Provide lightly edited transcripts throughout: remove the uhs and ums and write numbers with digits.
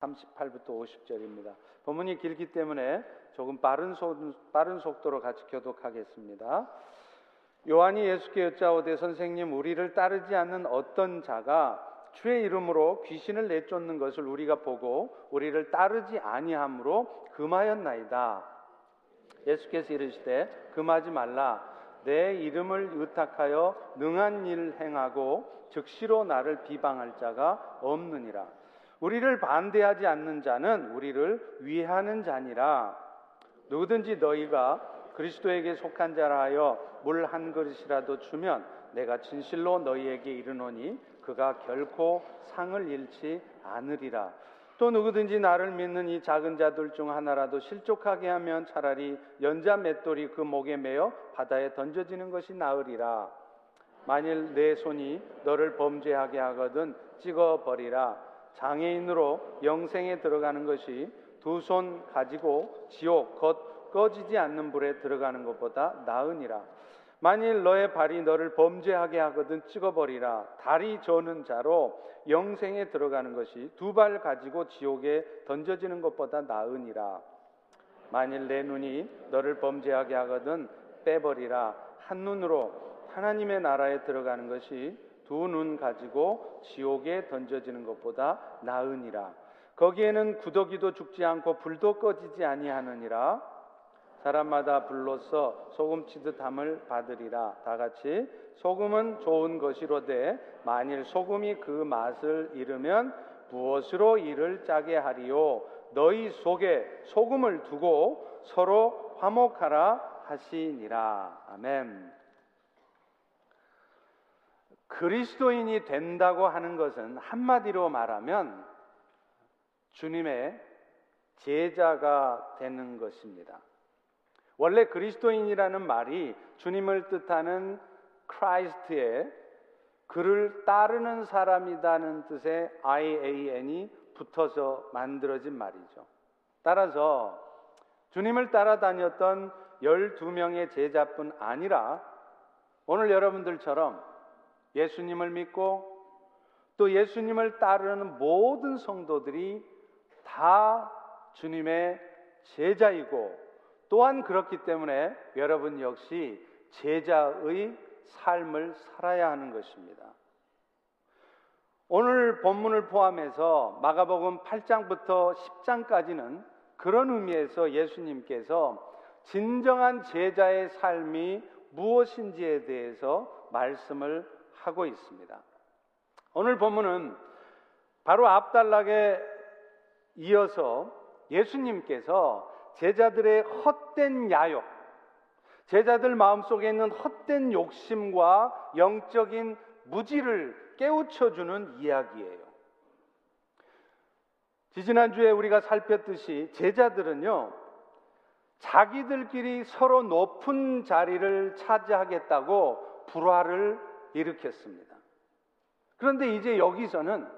38부터 50절입니다. 본문이 길기 때문에 조금 빠른 속도로 같이 교독하겠습니다. 요한이 예수께 여짜오되 선생님, 우리를 따르지 않는 어떤 자가 주의 이름으로 귀신을 내쫓는 것을 우리가 보고 우리를 따르지 아니함으로 금하였나이다. 예수께서 이르시되 금하지 말라. 내 이름을 의탁하여 능한 일 행하고 즉시로 나를 비방할 자가 없느니라. 우리를 반대하지 않는 자는 우리를 위하는 자니라. 누구든지 너희가 그리스도에게 속한 자라 하여 물 한 그릇이라도 주면 내가 진실로 너희에게 이르노니 그가 결코 상을 잃지 않으리라. 또 누구든지 나를 믿는 이 작은 자들 중 하나라도 실족하게 하면 차라리 연자 맷돌이 그 목에 매어 바다에 던져지는 것이 나으리라. 만일 내 손이 너를 범죄하게 하거든 찍어버리라. 장애인으로 영생에 들어가는 것이 두 손 가지고 지옥 곧 꺼지지 않는 불에 들어가는 것보다 나으니라. 만일 너의 발이 너를 범죄하게 하거든 찍어버리라. 다리 저는 자로 영생에 들어가는 것이 두 발 가지고 지옥에 던져지는 것보다 나으니라. 만일 내 눈이 너를 범죄하게 하거든 빼버리라. 한 눈으로 하나님의 나라에 들어가는 것이 두 눈 가지고 지옥에 던져지는 것보다 나으니라. 거기에는 구더기도 죽지 않고 불도 꺼지지 아니하느니라. 사람마다 불로써 소금치듯 담을 받으리라. 다같이 소금은 좋은 것이로되 만일 소금이 그 맛을 잃으면 무엇으로 이를 짜게 하리요. 너희 속에 소금을 두고 서로 화목하라 하시니라. 아멘. 그리스도인이 된다고 하는 것은 한마디로 말하면 주님의 제자가 되는 것입니다. 원래 그리스도인이라는 말이 주님을 뜻하는 크라이스트의 그를 따르는 사람이라는 뜻의 IAN이 붙어서 만들어진 말이죠. 따라서 주님을 따라다녔던 12명의 제자뿐 아니라 오늘 여러분들처럼 예수님을 믿고 또 예수님을 따르는 모든 성도들이 다 주님의 제자이고 또한 그렇기 때문에 여러분 역시 제자의 삶을 살아야 하는 것입니다. 오늘 본문을 포함해서 마가복음 8장부터 10장까지는 그런 의미에서 예수님께서 진정한 제자의 삶이 무엇인지에 대해서 말씀을 하고 있습니다. 오늘 본문은 바로 앞단락에 이어서 예수님께서 제자들의 헛된 야욕, 제자들 마음속에 있는 헛된 욕심과 영적인 무지를 깨우쳐주는 이야기예요. 지지난주에 우리가 살폈듯이 제자들은요, 자기들끼리 서로 높은 자리를 차지하겠다고 불화를 일으켰습니다. 그런데 이제 여기서는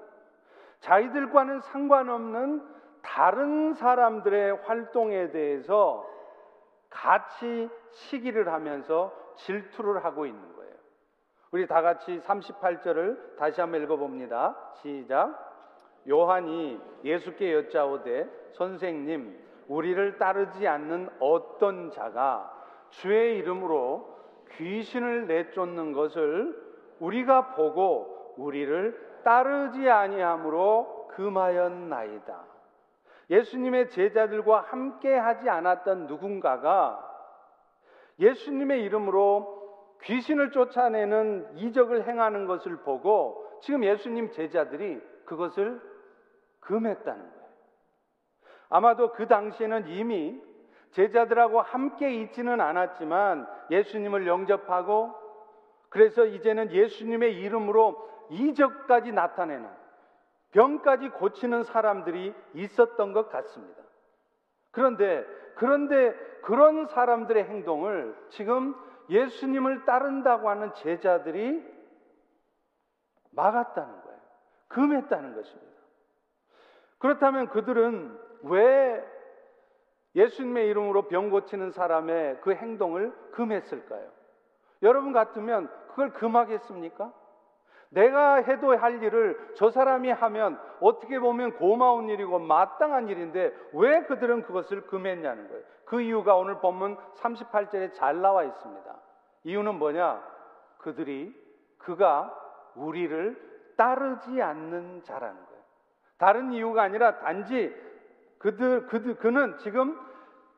자기들과는 상관없는 다른 사람들의 활동에 대해서 같이 시기를 하면서 질투를 하고 있는 거예요. 우리 다 같이 38절을 다시 한번 읽어봅니다. 시작. 요한이 예수께 여짜오되 선생님, 우리를 따르지 않는 어떤 자가 주의 이름으로 귀신을 내쫓는 것을 우리가 보고 우리를 따르지 아니함으로 금하였나이다. 예수님의 제자들과 함께 하지 않았던 누군가가 예수님의 이름으로 귀신을 쫓아내는 이적을 행하는 것을 보고 지금 예수님 제자들이 그것을 금했다는 거예요. 아마도 그 당시에는 이미 제자들하고 함께 있지는 않았지만 예수님을 영접하고 그래서 이제는 예수님의 이름으로 이적까지 나타내는 병까지 고치는 사람들이 있었던 것 같습니다. 그런데 그런 사람들의 행동을 지금 예수님을 따른다고 하는 제자들이 막았다는 거예요. 금했다는 것입니다. 그렇다면 그들은 왜 예수님의 이름으로 병 고치는 사람의 그 행동을 금했을까요? 여러분 같으면 그걸 금하겠습니까? 내가 해도 할 일을 저 사람이 하면 어떻게 보면 고마운 일이고 마땅한 일인데 왜 그들은 그것을 금했냐는 거예요. 그 이유가 오늘 본문 38절에 잘 나와 있습니다. 이유는 뭐냐? 그가 우리를 따르지 않는 자라는 거예요. 다른 이유가 아니라 단지 그는 지금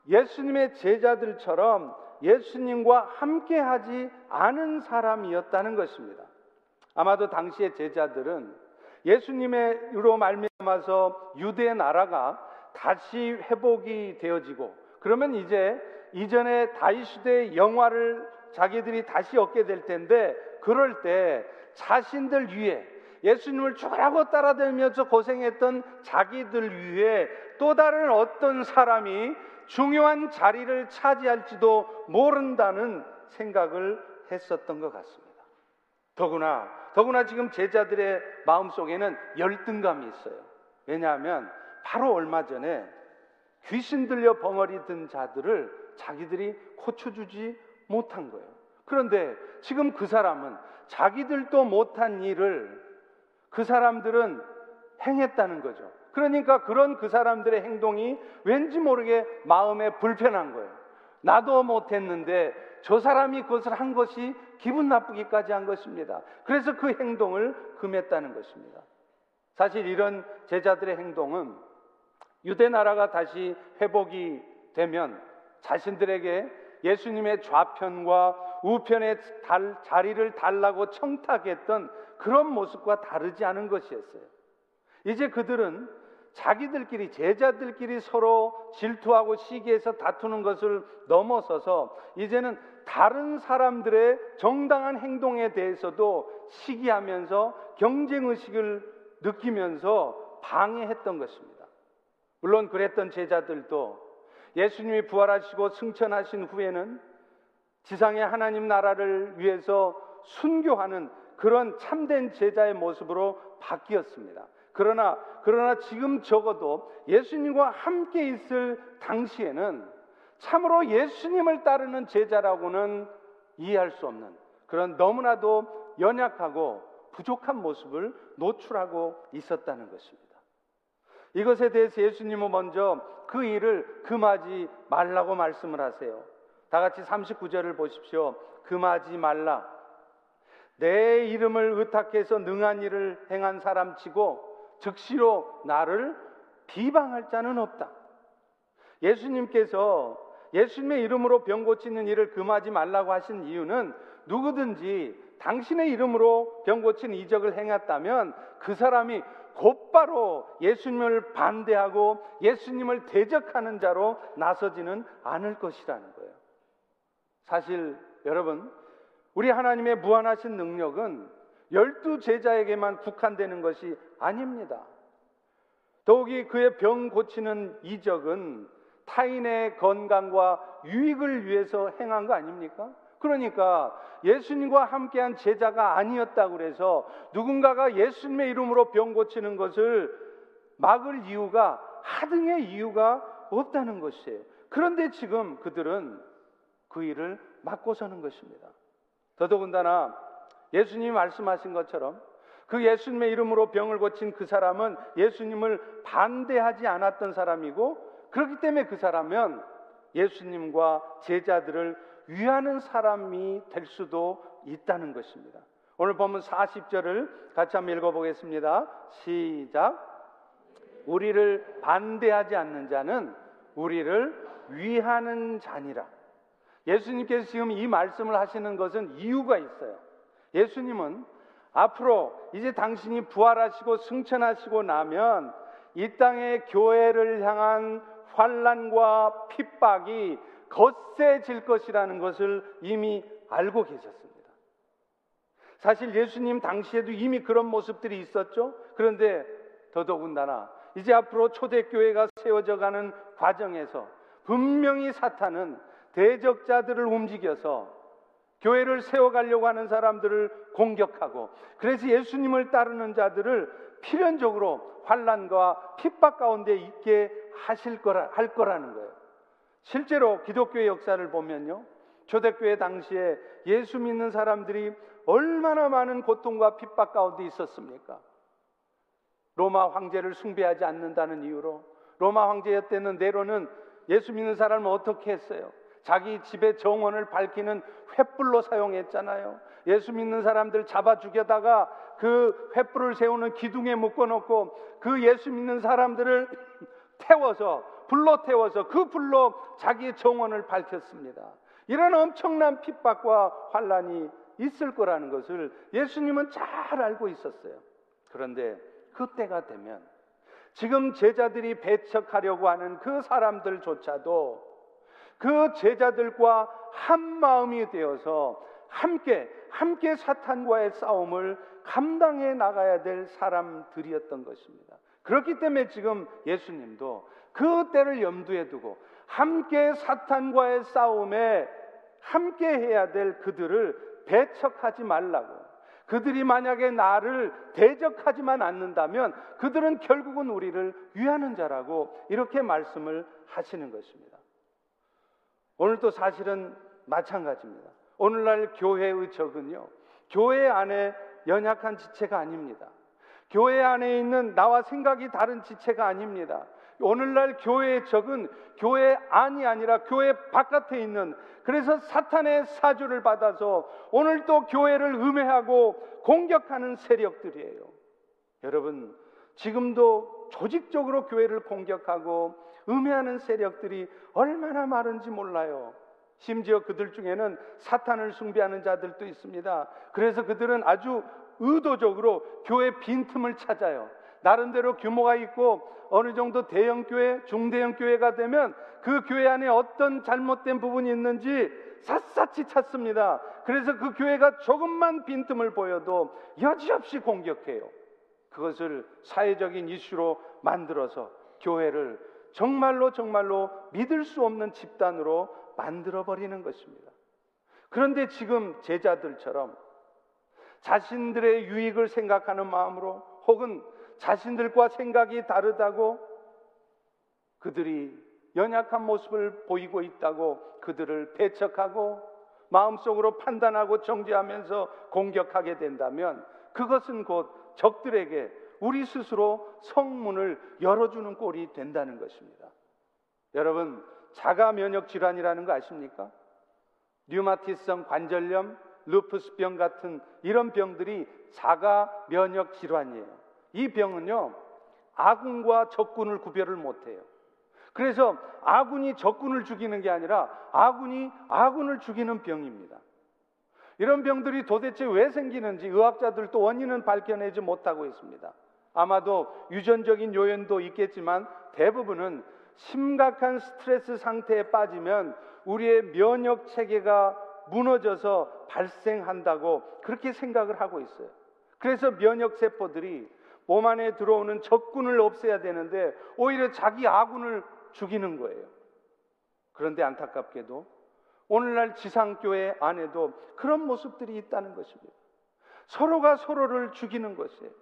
예수님의 제자들처럼 예수님과 함께하지 않은 사람이었다는 것입니다. 아마도 당시의 제자들은 예수님으로 말미암아서 유대 나라가 다시 회복이 되어지고 그러면 이제 이전에 다윗시대의 영화를 자기들이 다시 얻게 될 텐데 그럴 때 자신들 위해 예수님을 죽으라고 따라다니면서 고생했던 자기들 위해 또 다른 어떤 사람이 중요한 자리를 차지할지도 모른다는 생각을 했었던 것 같습니다. 더구나 지금 제자들의 마음속에는 열등감이 있어요. 왜냐하면 바로 얼마 전에 귀신 들려 벙어리 든 자들을 자기들이 고쳐주지 못한 거예요. 그런데 지금 그 사람은 자기들도 못한 일을 그 사람들은 행했다는 거죠. 그러니까 그 사람들의 행동이 왠지 모르게 마음에 불편한 거예요. 나도 못했는데 저 사람이 그것을 한 것이 기분 나쁘기까지 한 것입니다. 그래서 그 행동을 금했다는 것입니다. 사실 이런 제자들의 행동은 유대 나라가 다시 회복이 되면 자신들에게 예수님의 좌편과 우편의 자리를 달라고 청탁했던 그런 모습과 다르지 않은 것이었어요. 이제 그들은 제자들끼리 서로 질투하고 시기해서 다투는 것을 넘어서서 이제는 다른 사람들의 정당한 행동에 대해서도 시기하면서 경쟁의식을 느끼면서 방해했던 것입니다. 물론 그랬던 제자들도 예수님이 부활하시고 승천하신 후에는 지상의 하나님 나라를 위해서 순교하는 그런 참된 제자의 모습으로 바뀌었습니다. 그러나 지금 적어도 예수님과 함께 있을 당시에는 참으로 예수님을 따르는 제자라고는 이해할 수 없는 그런 너무나도 연약하고 부족한 모습을 노출하고 있었다는 것입니다. 이것에 대해서 예수님은 먼저 그 일을 금하지 말라고 말씀을 하세요. 다 같이 39절을 보십시오. 금하지 말라. 내 이름을 의탁해서 능한 일을 행한 사람치고 즉시로 나를 비방할 자는 없다. 예수님께서 예수님의 이름으로 병 고치는 일을 금하지 말라고 하신 이유는 누구든지 당신의 이름으로 병 고치는 이적을 행했다면 그 사람이 곧바로 예수님을 반대하고 예수님을 대적하는 자로 나서지는 않을 것이라는 거예요. 사실 여러분, 우리 하나님의 무한하신 능력은 12 제자에게만 국한되는 것이 아닙니다. 더욱이 그의 병 고치는 이적은 타인의 건강과 유익을 위해서 행한 거 아닙니까? 그러니까 예수님과 함께한 제자가 아니었다고 해서 누군가가 예수님의 이름으로 병 고치는 것을 막을 이유가 하등의 이유가 없다는 것이에요. 그런데 지금 그들은 그 일을 막고 서는 것입니다. 더더군다나 예수님이 말씀하신 것처럼 그 예수님의 이름으로 병을 고친 그 사람은 예수님을 반대하지 않았던 사람이고 그렇기 때문에 그 사람은 예수님과 제자들을 위하는 사람이 될 수도 있다는 것입니다. 오늘 본문 40절을 같이 한번 읽어보겠습니다. 시작. 우리를 반대하지 않는 자는 우리를 위하는 자니라. 예수님께서 지금 이 말씀을 하시는 것은 이유가 있어요. 예수님은 앞으로 이제 당신이 부활하시고 승천하시고 나면 이 땅의 교회를 향한 환난과 핍박이 거세질 것이라는 것을 이미 알고 계셨습니다. 사실 예수님 당시에도 이미 그런 모습들이 있었죠. 그런데 더더군다나 이제 앞으로 초대교회가 세워져가는 과정에서 분명히 사탄은 대적자들을 움직여서 교회를 세워가려고 하는 사람들을 공격하고 그래서 예수님을 따르는 자들을 필연적으로 환난과 핍박 가운데 있게 할 거라는 거예요. 실제로 기독교의 역사를 보면요, 초대교회 당시에 예수 믿는 사람들이 얼마나 많은 고통과 핍박 가운데 있었습니까? 로마 황제를 숭배하지 않는다는 이유로, 로마 황제였다는 네로는 예수 믿는 사람을 어떻게 했어요? 자기 집의 정원을 밝히는 횃불로 사용했잖아요. 예수 믿는 사람들 잡아 죽여다가 그 횃불을 세우는 기둥에 묶어놓고 그 예수 믿는 사람들을 태워서, 불로 태워서 그 불로 자기의 정원을 밝혔습니다. 이런 엄청난 핍박과 환란이 있을 거라는 것을 예수님은 잘 알고 있었어요. 그런데 그때가 되면 지금 제자들이 배척하려고 하는 그 사람들조차도 그 제자들과 한마음이 되어서 함께 사탄과의 싸움을 감당해 나가야 될 사람들이었던 것입니다. 그렇기 때문에 지금 예수님도 그 때를 염두에 두고 함께 사탄과의 싸움에 함께 해야 될 그들을 배척하지 말라고, 그들이 만약에 나를 대적하지만 않는다면 그들은 결국은 우리를 위하는 자라고 이렇게 말씀을 하시는 것입니다. 오늘도 사실은 마찬가지입니다. 오늘날 교회의 적은요, 교회 안에 연약한 지체가 아닙니다. 교회 안에 있는 나와 생각이 다른 지체가 아닙니다. 오늘날 교회의 적은 교회 안이 아니라 교회 바깥에 있는, 그래서 사탄의 사주를 받아서 오늘도 교회를 음해하고 공격하는 세력들이에요. 여러분, 지금도 조직적으로 교회를 공격하고 음해하는 세력들이 얼마나 많은지 몰라요. 심지어 그들 중에는 사탄을 숭배하는 자들도 있습니다. 그래서 그들은 아주 의도적으로 교회 빈틈을 찾아요. 나름대로 규모가 있고 어느 정도 대형교회, 중대형교회가 되면 그 교회 안에 어떤 잘못된 부분이 있는지 샅샅이 찾습니다. 그래서 그 교회가 조금만 빈틈을 보여도 여지없이 공격해요. 그것을 사회적인 이슈로 만들어서 교회를 정말로 믿을 수 없는 집단으로 만들어버리는 것입니다. 그런데 지금 제자들처럼 자신들의 유익을 생각하는 마음으로, 혹은 자신들과 생각이 다르다고 그들이 연약한 모습을 보이고 있다고 그들을 배척하고 마음속으로 판단하고 정죄하면서 공격하게 된다면 그것은 곧 적들에게 우리 스스로 성문을 열어주는 꼴이 된다는 것입니다. 여러분, 자가 면역 질환이라는 거 아십니까? 류마티성 관절염, 루푸스병 같은 이런 병들이 자가 면역 질환이에요. 이 병은요, 아군과 적군을 구별을 못해요. 그래서 아군이 적군을 죽이는 게 아니라 아군이 아군을 죽이는 병입니다. 이런 병들이 도대체 왜 생기는지 의학자들도 원인은 밝혀내지 못하고 있습니다. 아마도 유전적인 요인도 있겠지만 대부분은 심각한 스트레스 상태에 빠지면 우리의 면역 체계가 무너져서 발생한다고 그렇게 생각을 하고 있어요. 그래서 면역 세포들이 몸 안에 들어오는 적군을 없애야 되는데 오히려 자기 아군을 죽이는 거예요. 그런데 안타깝게도 오늘날 지상교회 안에도 그런 모습들이 있다는 것입니다. 서로가 서로를 죽이는 것이에요.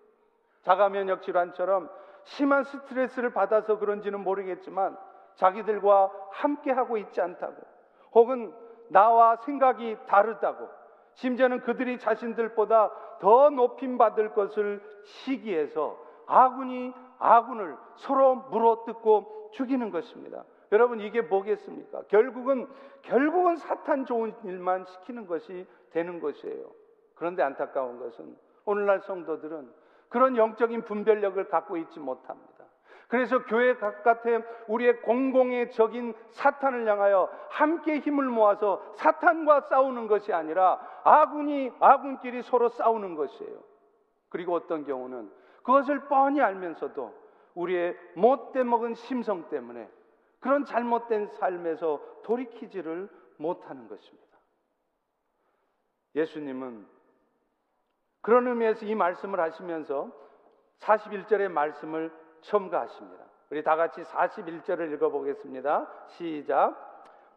자가면역 질환처럼 심한 스트레스를 받아서 그런지는 모르겠지만 자기들과 함께하고 있지 않다고, 혹은 나와 생각이 다르다고, 심지어는 그들이 자신들보다 더 높임받을 것을 시기해서 아군이 아군을 서로 물어뜯고 죽이는 것입니다. 여러분, 이게 뭐겠습니까? 결국은 사탄 좋은 일만 시키는 것이 되는 것이에요. 그런데 안타까운 것은 오늘날 성도들은 그런 영적인 분별력을 갖고 있지 못합니다. 그래서 교회 바깥에 우리의 공공의 적인 사탄을 향하여 함께 힘을 모아서 사탄과 싸우는 것이 아니라 아군이 아군끼리 서로 싸우는 것이에요. 그리고 어떤 경우는 그것을 뻔히 알면서도 우리의 못돼 먹은 심성 때문에 그런 잘못된 삶에서 돌이키지를 못하는 것입니다. 예수님은 그런 의미에서 이 말씀을 하시면서 41절의 말씀을 첨가하십니다. 우리 다 같이 41절을 읽어보겠습니다. 시작.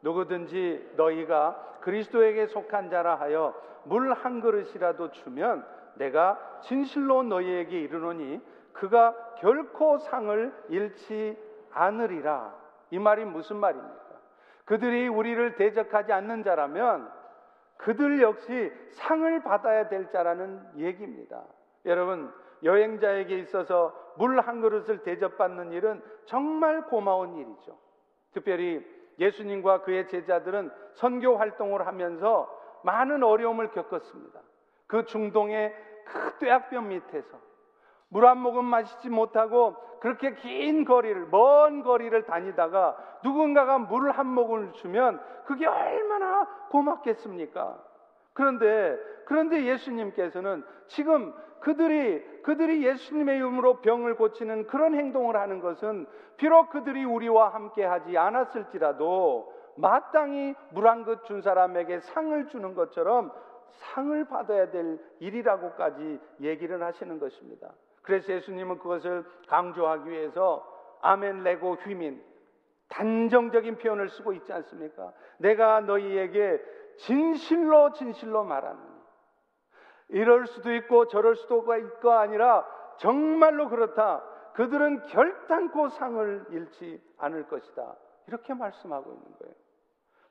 누구든지 너희가 그리스도에게 속한 자라 하여 물 한 그릇이라도 주면 내가 진실로 너희에게 이르노니 그가 결코 상을 잃지 않으리라. 이 말이 무슨 말입니까? 그들이 우리를 대적하지 않는 자라면 그들 역시 상을 받아야 될 자라는 얘기입니다. 여러분, 여행자에게 있어서 물 한 그릇을 대접받는 일은 정말 고마운 일이죠. 특별히 예수님과 그의 제자들은 선교 활동을 하면서 많은 어려움을 겪었습니다. 그 중동의 그 뙤약볕 밑에서 물 한 모금 마시지 못하고 그렇게 긴 거리를, 먼 거리를 다니다가 누군가가 물 한 모금을 주면 그게 얼마나 고맙겠습니까? 그런데 예수님께서는 지금 그들이 예수님의 이름으로 병을 고치는 그런 행동을 하는 것은 비록 그들이 우리와 함께 하지 않았을지라도 마땅히 물 한 그릇 준 사람에게 상을 주는 것처럼 상을 받아야 될 일이라고까지 얘기를 하시는 것입니다. 그래서 예수님은 그것을 강조하기 위해서 아멘 레고 휘민, 단정적인 표현을 쓰고 있지 않습니까? 내가 너희에게 진실로 진실로 말하노니, 이럴 수도 있고 저럴 수도 있고 아니라 정말로 그렇다. 그들은 결단코 상을 잃지 않을 것이다. 이렇게 말씀하고 있는 거예요.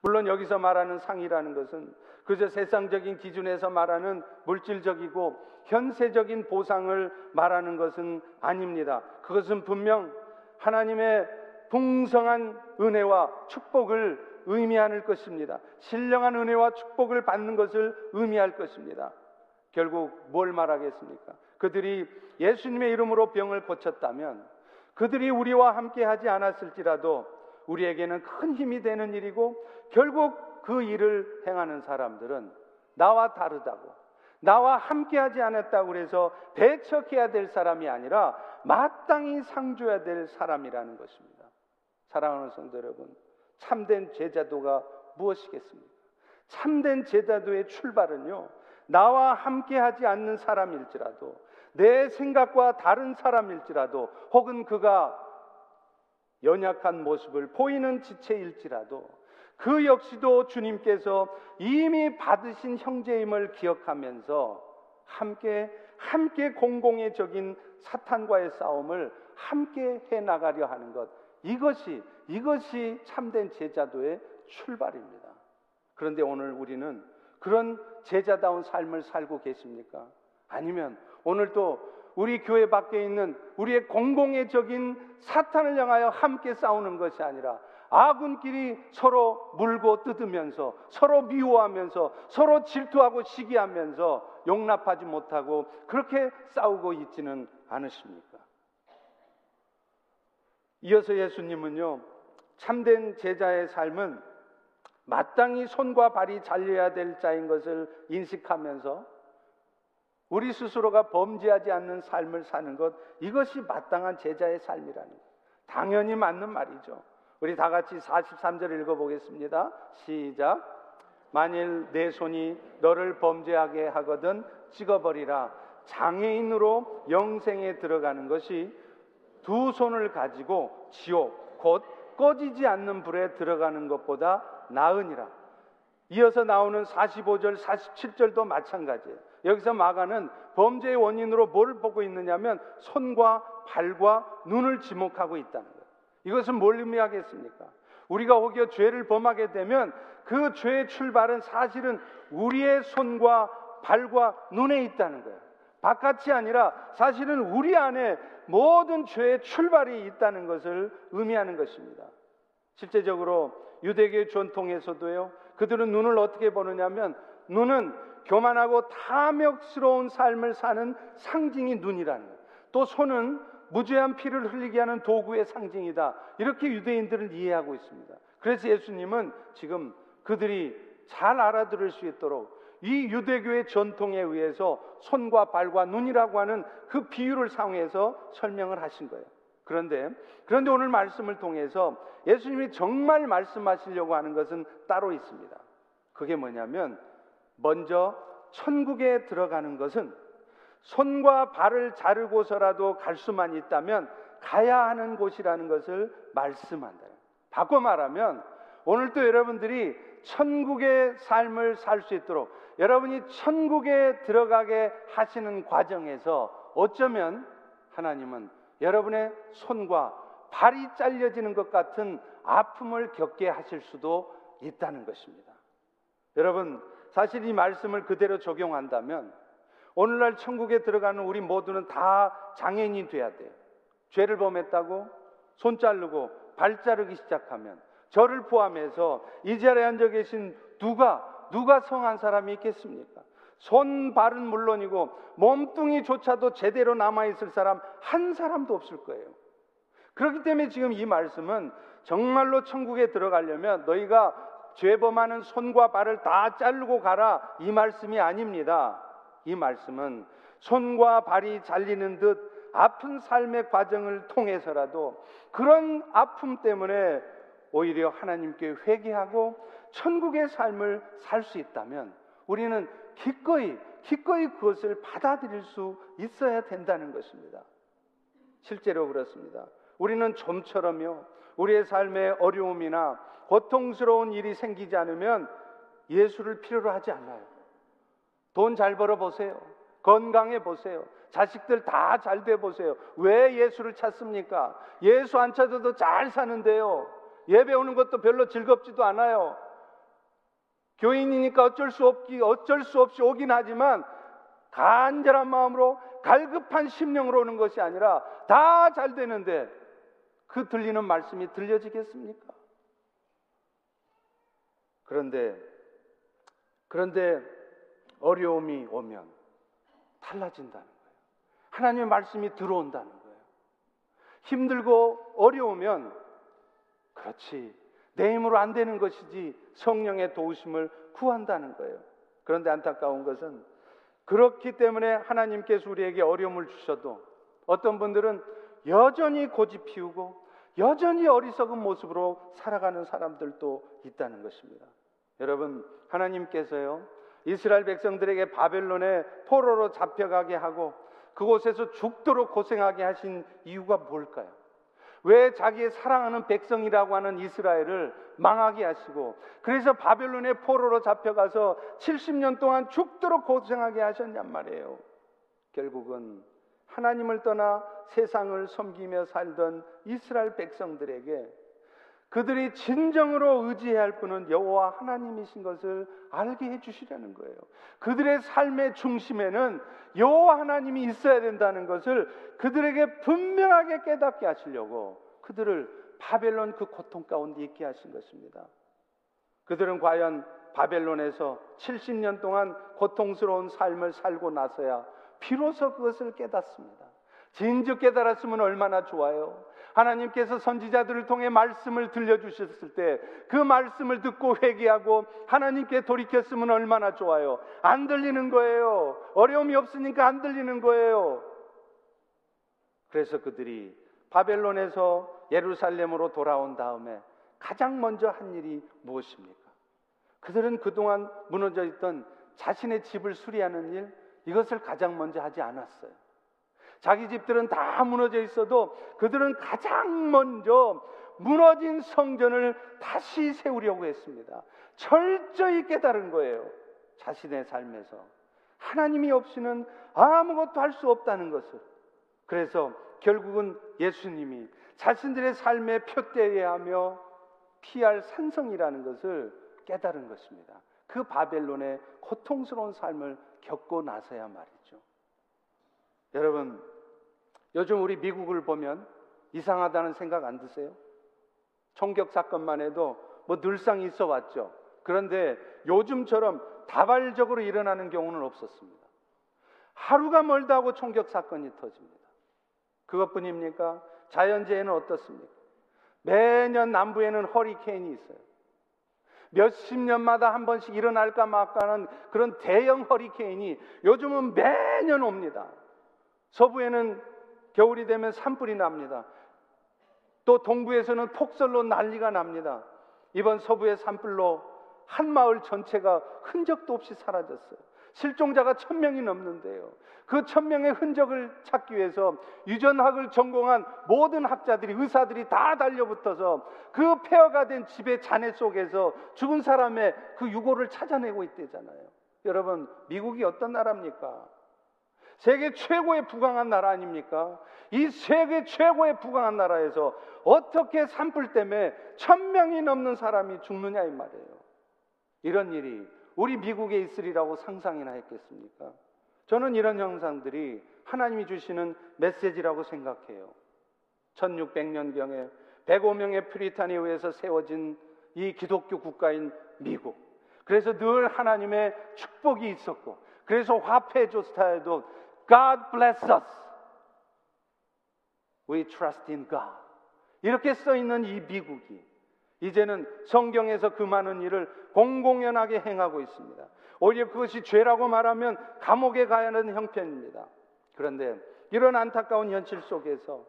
물론 여기서 말하는 상이라는 것은 그저 세상적인 기준에서 말하는 물질적이고 현세적인 보상을 말하는 것은 아닙니다. 그것은 분명 하나님의 풍성한 은혜와 축복을 의미하는 것입니다. 신령한 은혜와 축복을 받는 것을 의미할 것입니다. 결국 뭘 말하겠습니까? 그들이 예수님의 이름으로 병을 고쳤다면 그들이 우리와 함께 하지 않았을지라도 우리에게는 큰 힘이 되는 일이고, 결국 그 일을 행하는 사람들은 나와 다르다고, 나와 함께하지 않았다고 해서 배척해야 될 사람이 아니라 마땅히 상줘야 될 사람이라는 것입니다. 사랑하는 성도 여러분, 참된 제자도가 무엇이겠습니까? 참된 제자도의 출발은요, 나와 함께하지 않는 사람일지라도, 내 생각과 다른 사람일지라도, 혹은 그가 연약한 모습을 보이는 지체일지라도 그 역시도 주님께서 이미 받으신 형제임을 기억하면서 함께 공공의 적인 사탄과의 싸움을 함께 해나가려 하는 것, 이것이 참된 제자도의 출발입니다. 그런데 오늘 우리는 그런 제자다운 삶을 살고 계십니까? 아니면 오늘 또 우리 교회 밖에 있는 우리의 공공의 적인 사탄을 향하여 함께 싸우는 것이 아니라 아군끼리 서로 물고 뜯으면서, 서로 미워하면서, 서로 질투하고 시기하면서 용납하지 못하고 그렇게 싸우고 있지는 않으십니까? 이어서 예수님은요, 참된 제자의 삶은 마땅히 손과 발이 잘려야 될 자인 것을 인식하면서 우리 스스로가 범죄하지 않는 삶을 사는 것, 이것이 마땅한 제자의 삶이라는 것, 당연히 맞는 말이죠. 우리 다 같이 43절 읽어보겠습니다. 시작. 만일 내 손이 너를 범죄하게 하거든 찍어버리라. 장애인으로 영생에 들어가는 것이 두 손을 가지고 지옥 곧 꺼지지 않는 불에 들어가는 것보다 나으니라. 이어서 나오는 45절, 47절도 마찬가지예요. 여기서 마가는 범죄의 원인으로 뭘 보고 있느냐면 손과 발과 눈을 지목하고 있다는 거예요. 이것은 뭘 의미하겠습니까? 우리가 혹여 죄를 범하게 되면 그 죄의 출발은 사실은 우리의 손과 발과 눈에 있다는 거예요. 바깥이 아니라 사실은 우리 안에 모든 죄의 출발이 있다는 것을 의미하는 것입니다. 실제적으로 유대교의 전통에서도요, 그들은 눈을 어떻게 보느냐면, 눈은 교만하고 탐욕스러운 삶을 사는 상징이 눈이라는 거예요. 또 손은 무죄한 피를 흘리게 하는 도구의 상징이다. 이렇게 유대인들을 이해하고 있습니다. 그래서 예수님은 지금 그들이 잘 알아들을 수 있도록 이 유대교의 전통에 의해서 손과 발과 눈이라고 하는 그 비유를 사용해서 설명을 하신 거예요. 그런데 오늘 말씀을 통해서 예수님이 정말 말씀하시려고 하는 것은 따로 있습니다. 그게 뭐냐면, 먼저 천국에 들어가는 것은 손과 발을 자르고서라도 갈 수만 있다면 가야 하는 곳이라는 것을 말씀한다. 바꿔 말하면 오늘도 여러분들이 천국의 삶을 살 수 있도록, 여러분이 천국에 들어가게 하시는 과정에서 어쩌면 하나님은 여러분의 손과 발이 잘려지는 것 같은 아픔을 겪게 하실 수도 있다는 것입니다. 여러분, 사실 이 말씀을 그대로 적용한다면 오늘날 천국에 들어가는 우리 모두는 다 장애인이 돼야 돼요. 죄를 범했다고 손 자르고 발 자르기 시작하면 저를 포함해서 이 자리에 앉아 계신 누가 성한 사람이 있겠습니까? 손, 발은 물론이고 몸뚱이조차도 제대로 남아있을 사람 한 사람도 없을 거예요. 그렇기 때문에 지금 이 말씀은 정말로 천국에 들어가려면 너희가 죄범하는 손과 발을 다 자르고 가라, 이 말씀이 아닙니다. 이 말씀은 손과 발이 잘리는 듯 아픈 삶의 과정을 통해서라도 그런 아픔 때문에 오히려 하나님께 회개하고 천국의 삶을 살 수 있다면 우리는 기꺼이 그것을 받아들일 수 있어야 된다는 것입니다. 실제로 그렇습니다. 우리는 좀처럼요, 우리의 삶에 어려움이나 고통스러운 일이 생기지 않으면 예수를 필요로 하지 않아요. 돈 잘 벌어 보세요. 건강해 보세요. 자식들 다 잘 돼 보세요. 왜 예수를 찾습니까? 예수 안 찾아도 잘 사는데요. 예배 오는 것도 별로 즐겁지도 않아요. 교인이니까 어쩔 수 없이 오긴 하지만 간절한 마음으로 갈급한 심령으로 오는 것이 아니라 다 잘 되는데 그 들리는 말씀이 들려지겠습니까? 그런데 어려움이 오면 달라진다는 거예요. 하나님의 말씀이 들어온다는 거예요. 힘들고 어려우면 그렇지, 내 힘으로 안 되는 것이지 성령의 도우심을 구한다는 거예요. 그런데 안타까운 것은 그렇기 때문에 하나님께서 우리에게 어려움을 주셔도 어떤 분들은 여전히 고집 피우고 여전히 어리석은 모습으로 살아가는 사람들도 있다는 것입니다. 여러분, 하나님께서요, 이스라엘 백성들에게 바벨론의 포로로 잡혀가게 하고 그곳에서 죽도록 고생하게 하신 이유가 뭘까요? 왜 자기의 사랑하는 백성이라고 하는 이스라엘을 망하게 하시고 그래서 바벨론의 포로로 잡혀가서 70년 동안 죽도록 고생하게 하셨냔 말이에요. 결국은 하나님을 떠나 세상을 섬기며 살던 이스라엘 백성들에게 그들이 진정으로 의지해야 할 분은 여호와 하나님이신 것을 알게 해주시려는 거예요. 그들의 삶의 중심에는 여호와 하나님이 있어야 된다는 것을 그들에게 분명하게 깨닫게 하시려고 그들을 바벨론 그 고통 가운데 있게 하신 것입니다. 그들은 과연 바벨론에서 70년 동안 고통스러운 삶을 살고 나서야 비로소 그것을 깨닫습니다. 진즉 깨달았으면 얼마나 좋아요. 하나님께서 선지자들을 통해 말씀을 들려주셨을 때 그 말씀을 듣고 회개하고 하나님께 돌이켰으면 얼마나 좋아요. 안 들리는 거예요. 어려움이 없으니까 안 들리는 거예요. 그래서 그들이 바벨론에서 예루살렘으로 돌아온 다음에 가장 먼저 한 일이 무엇입니까? 그들은 그동안 무너져 있던 자신의 집을 수리하는 일, 이것을 가장 먼저 하지 않았어요. 자기 집들은 다 무너져 있어도 그들은 가장 먼저 무너진 성전을 다시 세우려고 했습니다. 철저히 깨달은 거예요. 자신의 삶에서 하나님이 없이는 아무것도 할 수 없다는 것을. 그래서 결국은 예수님이 자신들의 삶의 표대해야 하며 피할 산성이라는 것을 깨달은 것입니다. 그 바벨론의 고통스러운 삶을 겪고 나서야 말이죠. 여러분, 요즘 우리 미국을 보면 이상하다는 생각 안 드세요? 총격 사건만 해도 뭐 늘상 있어 왔죠. 그런데 요즘처럼 다발적으로 일어나는 경우는 없었습니다. 하루가 멀다 하고 총격 사건이 터집니다. 그것뿐입니까? 자연재해는 어떻습니까? 매년 남부에는 허리케인이 있어요. 몇십 년마다 한 번씩 일어날까 말까 하는 그런 대형 허리케인이 요즘은 매년 옵니다. 서부에는 겨울이 되면 산불이 납니다. 또 동부에서는 폭설로 난리가 납니다. 이번 서부의 산불로 한 마을 전체가 흔적도 없이 사라졌어요. 실종자가 1,000명이 넘는데요. 그 1,000명의 흔적을 찾기 위해서 유전학을 전공한 모든 학자들이, 의사들이 다 달려붙어서 그 폐허가 된 집의 잔해 속에서 죽은 사람의 그 유골을 찾아내고 있대잖아요. 여러분, 미국이 어떤 나라입니까? 세계 최고에 부강한 나라 아닙니까? 이 세계 최고의 부강한 나라에서 어떻게 산불 때문에 1000명이 넘는 사람이 죽느냐 이 말이에요. 이런 일이 우리 미국에 있으리라고 상상이나 했겠습니까? 저는 이런 형상들이 하나님이 주시는 메시지라고 생각해요. 1600년경에 105명의 프리탄에 의해서 세워진 이 기독교 국가인 미국, 그래서 늘 하나님의 축복이 있었고, 그래서 화폐 조사에도 God bless us, We trust in God 이렇게 써있는 이 미국이 이제는 성경에서 그 많은 일을 공공연하게 행하고 있습니다. 오히려 그것이 죄라고 말하면 감옥에 가야 하는 형편입니다. 그런데 이런 안타까운 현실 속에서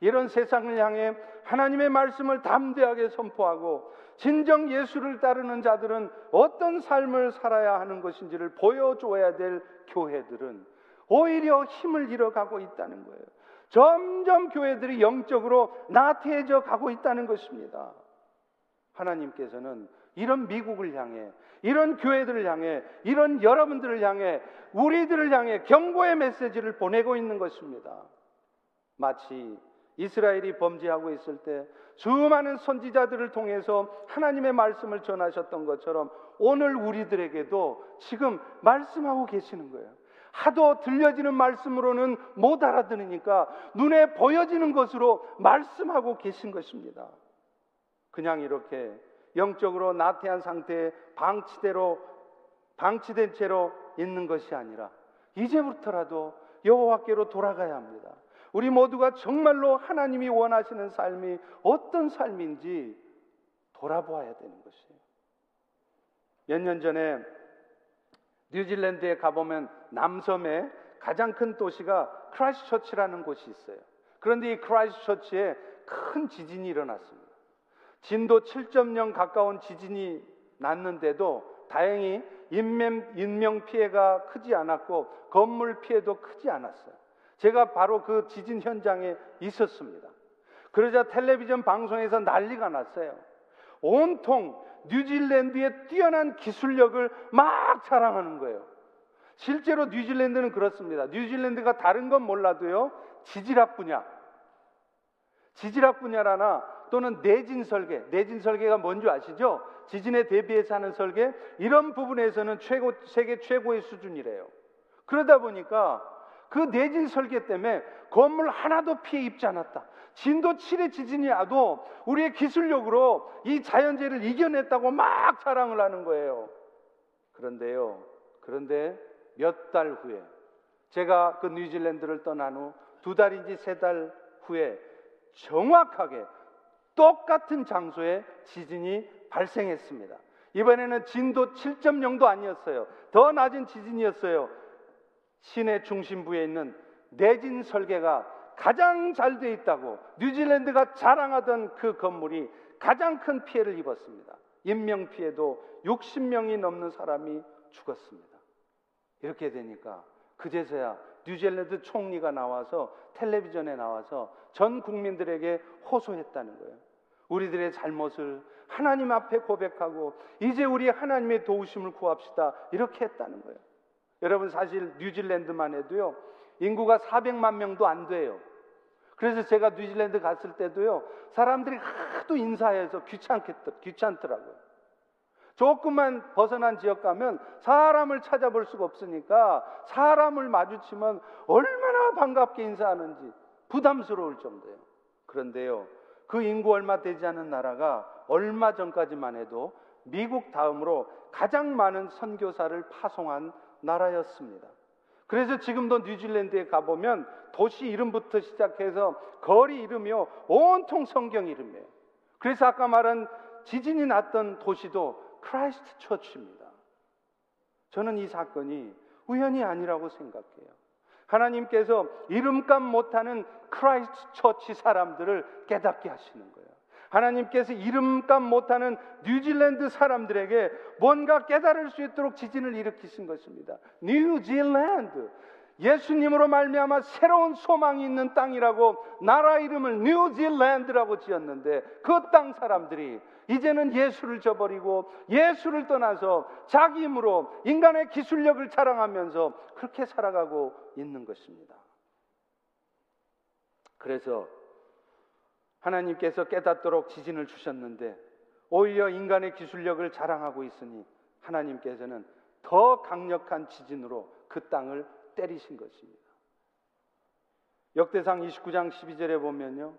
이런 세상을 향해 하나님의 말씀을 담대하게 선포하고 진정 예수를 따르는 자들은 어떤 삶을 살아야 하는 것인지를 보여줘야 될 교회들은 오히려 힘을 잃어가고 있다는 거예요. 점점 교회들이 영적으로 나태해져 가고 있다는 것입니다. 하나님께서는 이런 미국을 향해, 이런 교회들을 향해, 이런 여러분들을 향해, 우리들을 향해 경고의 메시지를 보내고 있는 것입니다. 마치 이스라엘이 범죄하고 있을 때 수많은 선지자들을 통해서 하나님의 말씀을 전하셨던 것처럼 오늘 우리들에게도 지금 말씀하고 계시는 거예요. 하도 들려지는 말씀으로는 못 알아들으니까 눈에 보여지는 것으로 말씀하고 계신 것입니다. 그냥 이렇게 영적으로 나태한 상태에 방치된 채로 있는 것이 아니라 이제부터라도 여호와께로 돌아가야 합니다. 우리 모두가 정말로 하나님이 원하시는 삶이 어떤 삶인지 돌아보아야 되는 것이에요. 몇 년 전에 뉴질랜드에 가보면 남섬에 가장 큰 도시가 크라이스트처치라는 곳이 있어요. 그런데 이 크라이스트처치에 큰 지진이 일어났습니다. 진도 7.0 가까운 지진이 났는데도 다행히 인명 피해가 크지 않았고 건물 피해도 크지 않았어요. 제가 바로 그 지진 현장에 있었습니다. 그러자 텔레비전 방송에서 난리가 났어요. 온통 뉴질랜드의 뛰어난 기술력을 막 자랑하는 거예요. 실제로 뉴질랜드는 그렇습니다. 뉴질랜드가 다른 건 몰라도요, 지질학 분야, 지질학 분야라나 또는 내진 설계, 내진 설계가 뭔지 아시죠? 지진에 대비해서 하는 설계, 이런 부분에서는 세계 최고의 수준이래요. 그러다 보니까 그 내진 설계 때문에 건물 하나도 피해 입지 않았다. 진도 7의 지진이 와도 우리의 기술력으로 이 자연재해를 이겨냈다고 막 자랑을 하는 거예요. 그런데 몇 달 후에, 제가 그 뉴질랜드를 떠난 후 2달인지 3달 후에 정확하게 똑같은 장소에 지진이 발생했습니다. 이번에는 진도 7.0도 아니었어요. 더 낮은 지진이었어요. 시내 중심부에 있는 내진 설계가 가장 잘 돼 있다고 뉴질랜드가 자랑하던 그 건물이 가장 큰 피해를 입었습니다. 인명피해도 60명이 넘는 사람이 죽었습니다. 이렇게 되니까 그제서야 뉴질랜드 총리가 나와서 텔레비전에 나와서 전 국민들에게 호소했다는 거예요. 우리들의 잘못을 하나님 앞에 고백하고 이제 우리 하나님의 도우심을 구합시다, 이렇게 했다는 거예요. 여러분, 사실 뉴질랜드만 해도요, 인구가 400만 명도 안 돼요. 그래서 제가 뉴질랜드 갔을 때도요, 사람들이 하도 인사해서 귀찮더라고요. 조금만 벗어난 지역 가면 사람을 찾아볼 수가 없으니까 사람을 마주치면 얼마나 반갑게 인사하는지 부담스러울 정도예요. 그런데요, 그 인구 얼마 되지 않은 나라가 얼마 전까지만 해도 미국 다음으로 가장 많은 선교사를 파송한 나라였습니다. 그래서 지금도 뉴질랜드에 가보면 도시 이름부터 시작해서 거리 이름이요, 온통 성경 이름이에요. 그래서 아까 말한 지진이 났던 도시도 크라이스트 처치입니다. 저는 이 사건이 우연이 아니라고 생각해요. 하나님께서 이름값 못하는 크라이스트 처치 사람들을 깨닫게 하시는 거예요. 하나님께서 이름값 못하는 뉴질랜드 사람들에게 뭔가 깨달을 수 있도록 지진을 일으키신 것입니다. 뉴질랜드, 예수님으로 말미암아 새로운 소망이 있는 땅이라고 나라 이름을 뉴질랜드라고 지었는데, 그 땅 사람들이 이제는 예수를 저버리고 예수를 떠나서 자기 힘으로 인간의 기술력을 자랑하면서 그렇게 살아가고 있는 것입니다. 그래서 하나님께서 깨닫도록 지진을 주셨는데 오히려 인간의 기술력을 자랑하고 있으니 하나님께서는 더 강력한 지진으로 그 땅을 때리신 것입니다. 역대상 29장 12절에 보면요,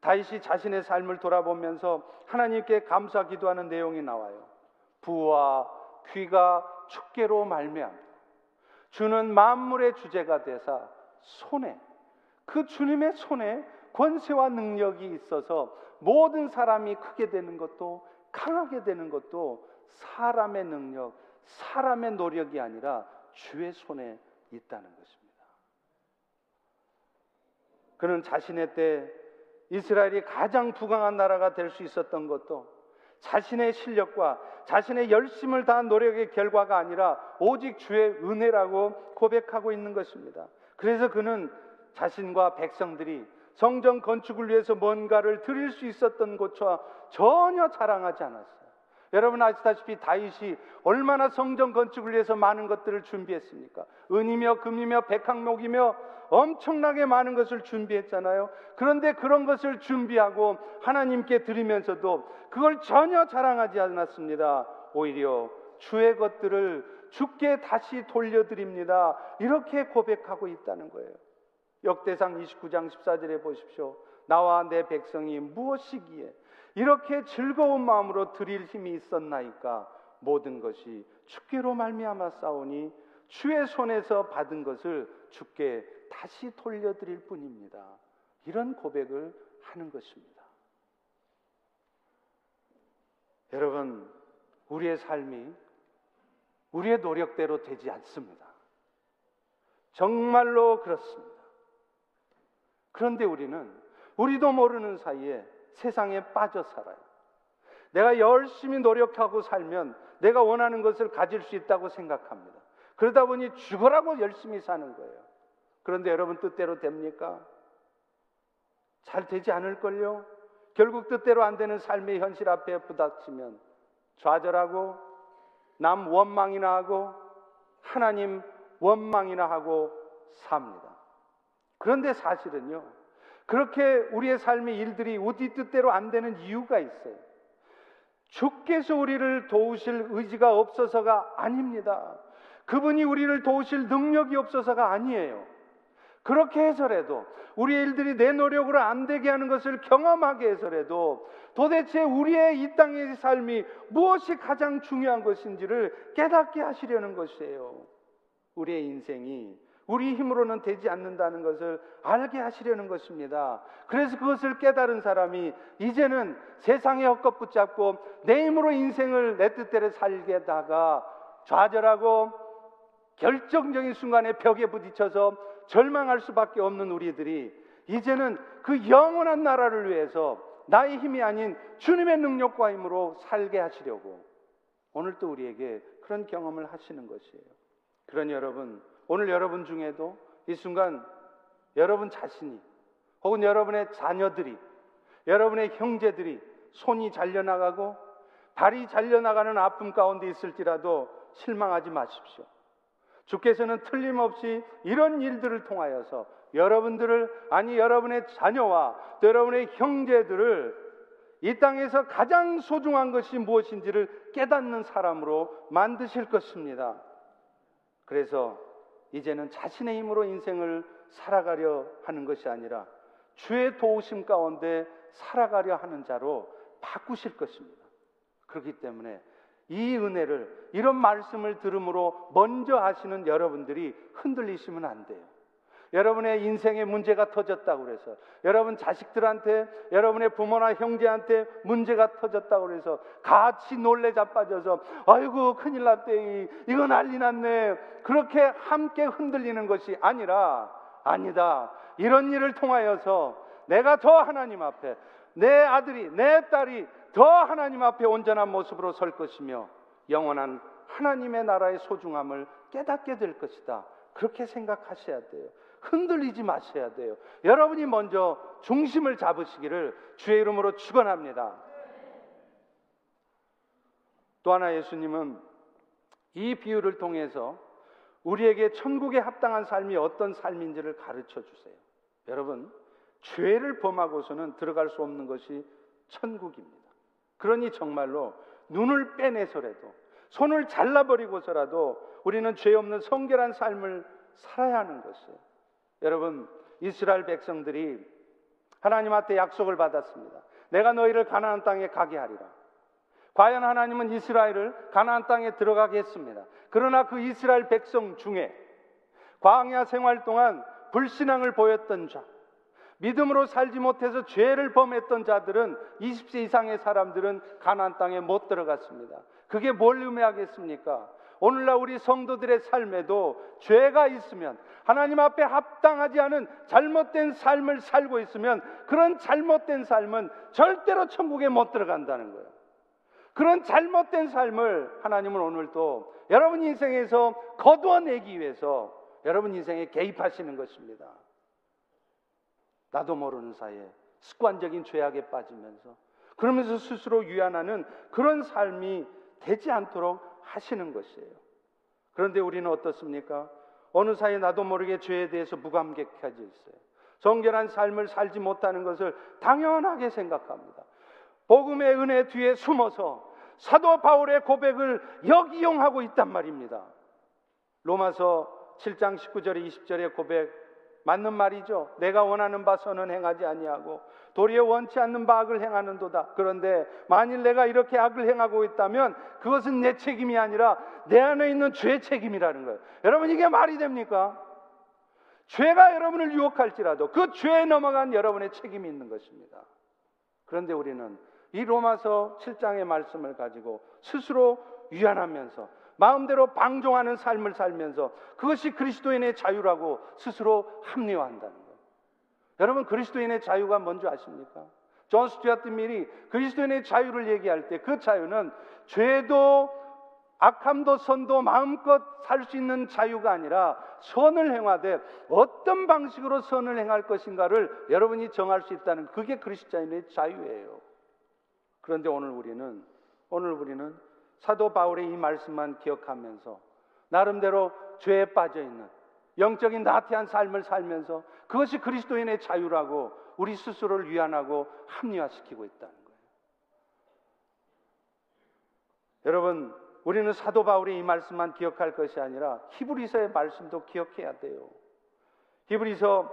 다윗이 자신의 삶을 돌아보면서 하나님께 감사 기도하는 내용이 나와요. 부와 귀가 축계로 말미암아 주는 만물의 주제가 되사 손에, 그 주님의 손에 권세와 능력이 있어서 모든 사람이 크게 되는 것도 강하게 되는 것도 사람의 능력, 사람의 노력이 아니라 주의 손에 있다는 것입니다. 그는 자신의 때 이스라엘이 가장 부강한 나라가 될 수 있었던 것도 자신의 실력과 자신의 열심을 다한 노력의 결과가 아니라 오직 주의 은혜라고 고백하고 있는 것입니다. 그래서 그는 자신과 백성들이 성전 건축을 위해서 뭔가를 드릴 수 있었던 것과 전혀 자랑하지 않았어요. 여러분 아시다시피 다윗이 얼마나 성전 건축을 위해서 많은 것들을 준비했습니까? 은이며 금이며 백항목이며 엄청나게 많은 것을 준비했잖아요. 그런데 그런 것을 준비하고 하나님께 드리면서도 그걸 전혀 자랑하지 않았습니다. 오히려 주의 것들을 주께 다시 돌려드립니다, 이렇게 고백하고 있다는 거예요. 역대상 29장 14절에 보십시오. 나와 내 백성이 무엇이기에 이렇게 즐거운 마음으로 드릴 힘이 있었나이까? 모든 것이 주께로 말미암아 싸우니 주의 손에서 받은 것을 주께 다시 돌려드릴 뿐입니다, 이런 고백을 하는 것입니다. 여러분, 우리의 삶이 우리의 노력대로 되지 않습니다. 정말로 그렇습니다. 그런데 우리는 우리도 모르는 사이에 세상에 빠져 살아요. 내가 열심히 노력하고 살면 내가 원하는 것을 가질 수 있다고 생각합니다. 그러다 보니 죽으라고 열심히 사는 거예요. 그런데 여러분 뜻대로 됩니까? 잘 되지 않을걸요? 결국 뜻대로 안 되는 삶의 현실 앞에 부닥치면 좌절하고 남 원망이나 하고 하나님 원망이나 하고 삽니다. 그런데 사실은요, 그렇게 우리의 삶의 일들이 우리 뜻대로 안 되는 이유가 있어요. 주께서 우리를 도우실 의지가 없어서가 아닙니다. 그분이 우리를 도우실 능력이 없어서가 아니에요. 그렇게 해서라도 우리의 일들이 내 노력으로 안 되게 하는 것을 경험하게 해서라도 도대체 우리의 이 땅의 삶이 무엇이 가장 중요한 것인지를 깨닫게 하시려는 것이에요. 우리의 인생이 우리 힘으로는 되지 않는다는 것을 알게 하시려는 것입니다. 그래서 그것을 깨달은 사람이 이제는 세상의 헛것 붙잡고 내 힘으로 인생을 내 뜻대로 살게다가 좌절하고 결정적인 순간에 벽에 부딪혀서 절망할 수밖에 없는 우리들이 이제는 그 영원한 나라를 위해서 나의 힘이 아닌 주님의 능력과 힘으로 살게 하시려고 오늘도 우리에게 그런 경험을 하시는 것이에요. 그러니 여러분, 오늘 여러분 중에도 이 순간 여러분 자신이 혹은 여러분의 자녀들이, 여러분의 형제들이 손이 잘려나가고 발이 잘려나가는 아픔 가운데 있을지라도 실망하지 마십시오. 주께서는 틀림없이 이런 일들을 통하여서 여러분들을, 아니 여러분의 자녀와 또 여러분의 형제들을 이 땅에서 가장 소중한 것이 무엇인지를 깨닫는 사람으로 만드실 것입니다. 그래서 이제는 자신의 힘으로 인생을 살아가려 하는 것이 아니라 주의 도우심 가운데 살아가려 하는 자로 바꾸실 것입니다. 그렇기 때문에 이 은혜를, 이런 말씀을 들음으로 먼저 하시는 여러분들이 흔들리시면 안 돼요. 여러분의 인생에 문제가 터졌다고 해서, 여러분 자식들한테, 여러분의 부모나 형제한테 문제가 터졌다고 해서 같이 놀래 자빠져서 아이고 큰일 났대, 이거 난리 났네, 그렇게 함께 흔들리는 것이 아니라, 아니다, 이런 일을 통하여서 내가 더 하나님 앞에, 내 아들이, 내 딸이 더 하나님 앞에 온전한 모습으로 설 것이며 영원한 하나님의 나라의 소중함을 깨닫게 될 것이다, 그렇게 생각하셔야 돼요. 흔들리지 마셔야 돼요. 여러분이 먼저 중심을 잡으시기를 주의 이름으로 축원합니다. 또 하나 예수님은 이 비유를 통해서 우리에게 천국에 합당한 삶이 어떤 삶인지를 가르쳐 주세요. 여러분, 죄를 범하고서는 들어갈 수 없는 것이 천국입니다. 그러니 정말로 눈을 빼내서라도, 손을 잘라버리고서라도 우리는 죄 없는 성결한 삶을 살아야 하는 것이에요. 여러분, 이스라엘 백성들이 하나님한테 약속을 받았습니다. 내가 너희를 가나안 땅에 가게 하리라. 과연 하나님은 이스라엘을 가나안 땅에 들어가게 했습니다. 그러나 그 이스라엘 백성 중에 광야 생활 동안 불신앙을 보였던 자, 믿음으로 살지 못해서 죄를 범했던 자들은, 20세 이상의 사람들은 가나안 땅에 못 들어갔습니다. 그게 뭘 의미하겠습니까? 오늘날 우리 성도들의 삶에도 죄가 있으면, 하나님 앞에 합당하지 않은 잘못된 삶을 살고 있으면 그런 잘못된 삶은 절대로 천국에 못 들어간다는 거예요. 그런 잘못된 삶을 하나님은 오늘도 여러분 인생에서 거두어내기 위해서 여러분 인생에 개입하시는 것입니다. 나도 모르는 사이에 습관적인 죄악에 빠지면서, 그러면서 스스로 유한하는 그런 삶이 되지 않도록 하시는 것이에요. 그런데 우리는 어떻습니까? 어느 사이에 나도 모르게 죄에 대해서 무감각해져 있어요. 정결한 삶을 살지 못하는 것을 당연하게 생각합니다. 복음의 은혜 뒤에 숨어서 사도 바울의 고백을 역이용하고 있단 말입니다. 로마서 7장 19절에 20절의 고백 맞는 말이죠. 내가 원하는 바 선은 행하지 아니하고 도리어 원치 않는 바 악을 행하는도다. 그런데 만일 내가 이렇게 악을 행하고 있다면 그것은 내 책임이 아니라 내 안에 있는 죄 책임이라는 거예요. 여러분, 이게 말이 됩니까? 죄가 여러분을 유혹할지라도 그 죄에 넘어간 여러분의 책임이 있는 것입니다. 그런데 우리는 이 로마서 7장의 말씀을 가지고 스스로 위안하면서 마음대로 방종하는 삶을 살면서 그것이 그리스도인의 자유라고 스스로 합리화한다는 거예요. 여러분, 그리스도인의 자유가 뭔지 아십니까? 존 스튜어트 밀이 그리스도인의 자유를 얘기할 때 그 자유는 죄도 악함도 선도 마음껏 살 수 있는 자유가 아니라 선을 행하되 어떤 방식으로 선을 행할 것인가를 여러분이 정할 수 있다는, 그게 그리스도인의 자유예요. 그런데 오늘 우리는 사도 바울의 이 말씀만 기억하면서 나름대로 죄에 빠져 있는 영적인 나태한 삶을 살면서 그것이 그리스도인의 자유라고 우리 스스로를 위안하고 합리화시키고 있다는 거예요. 여러분, 우리는 사도 바울의 이 말씀만 기억할 것이 아니라 히브리서의 말씀도 기억해야 돼요. 히브리서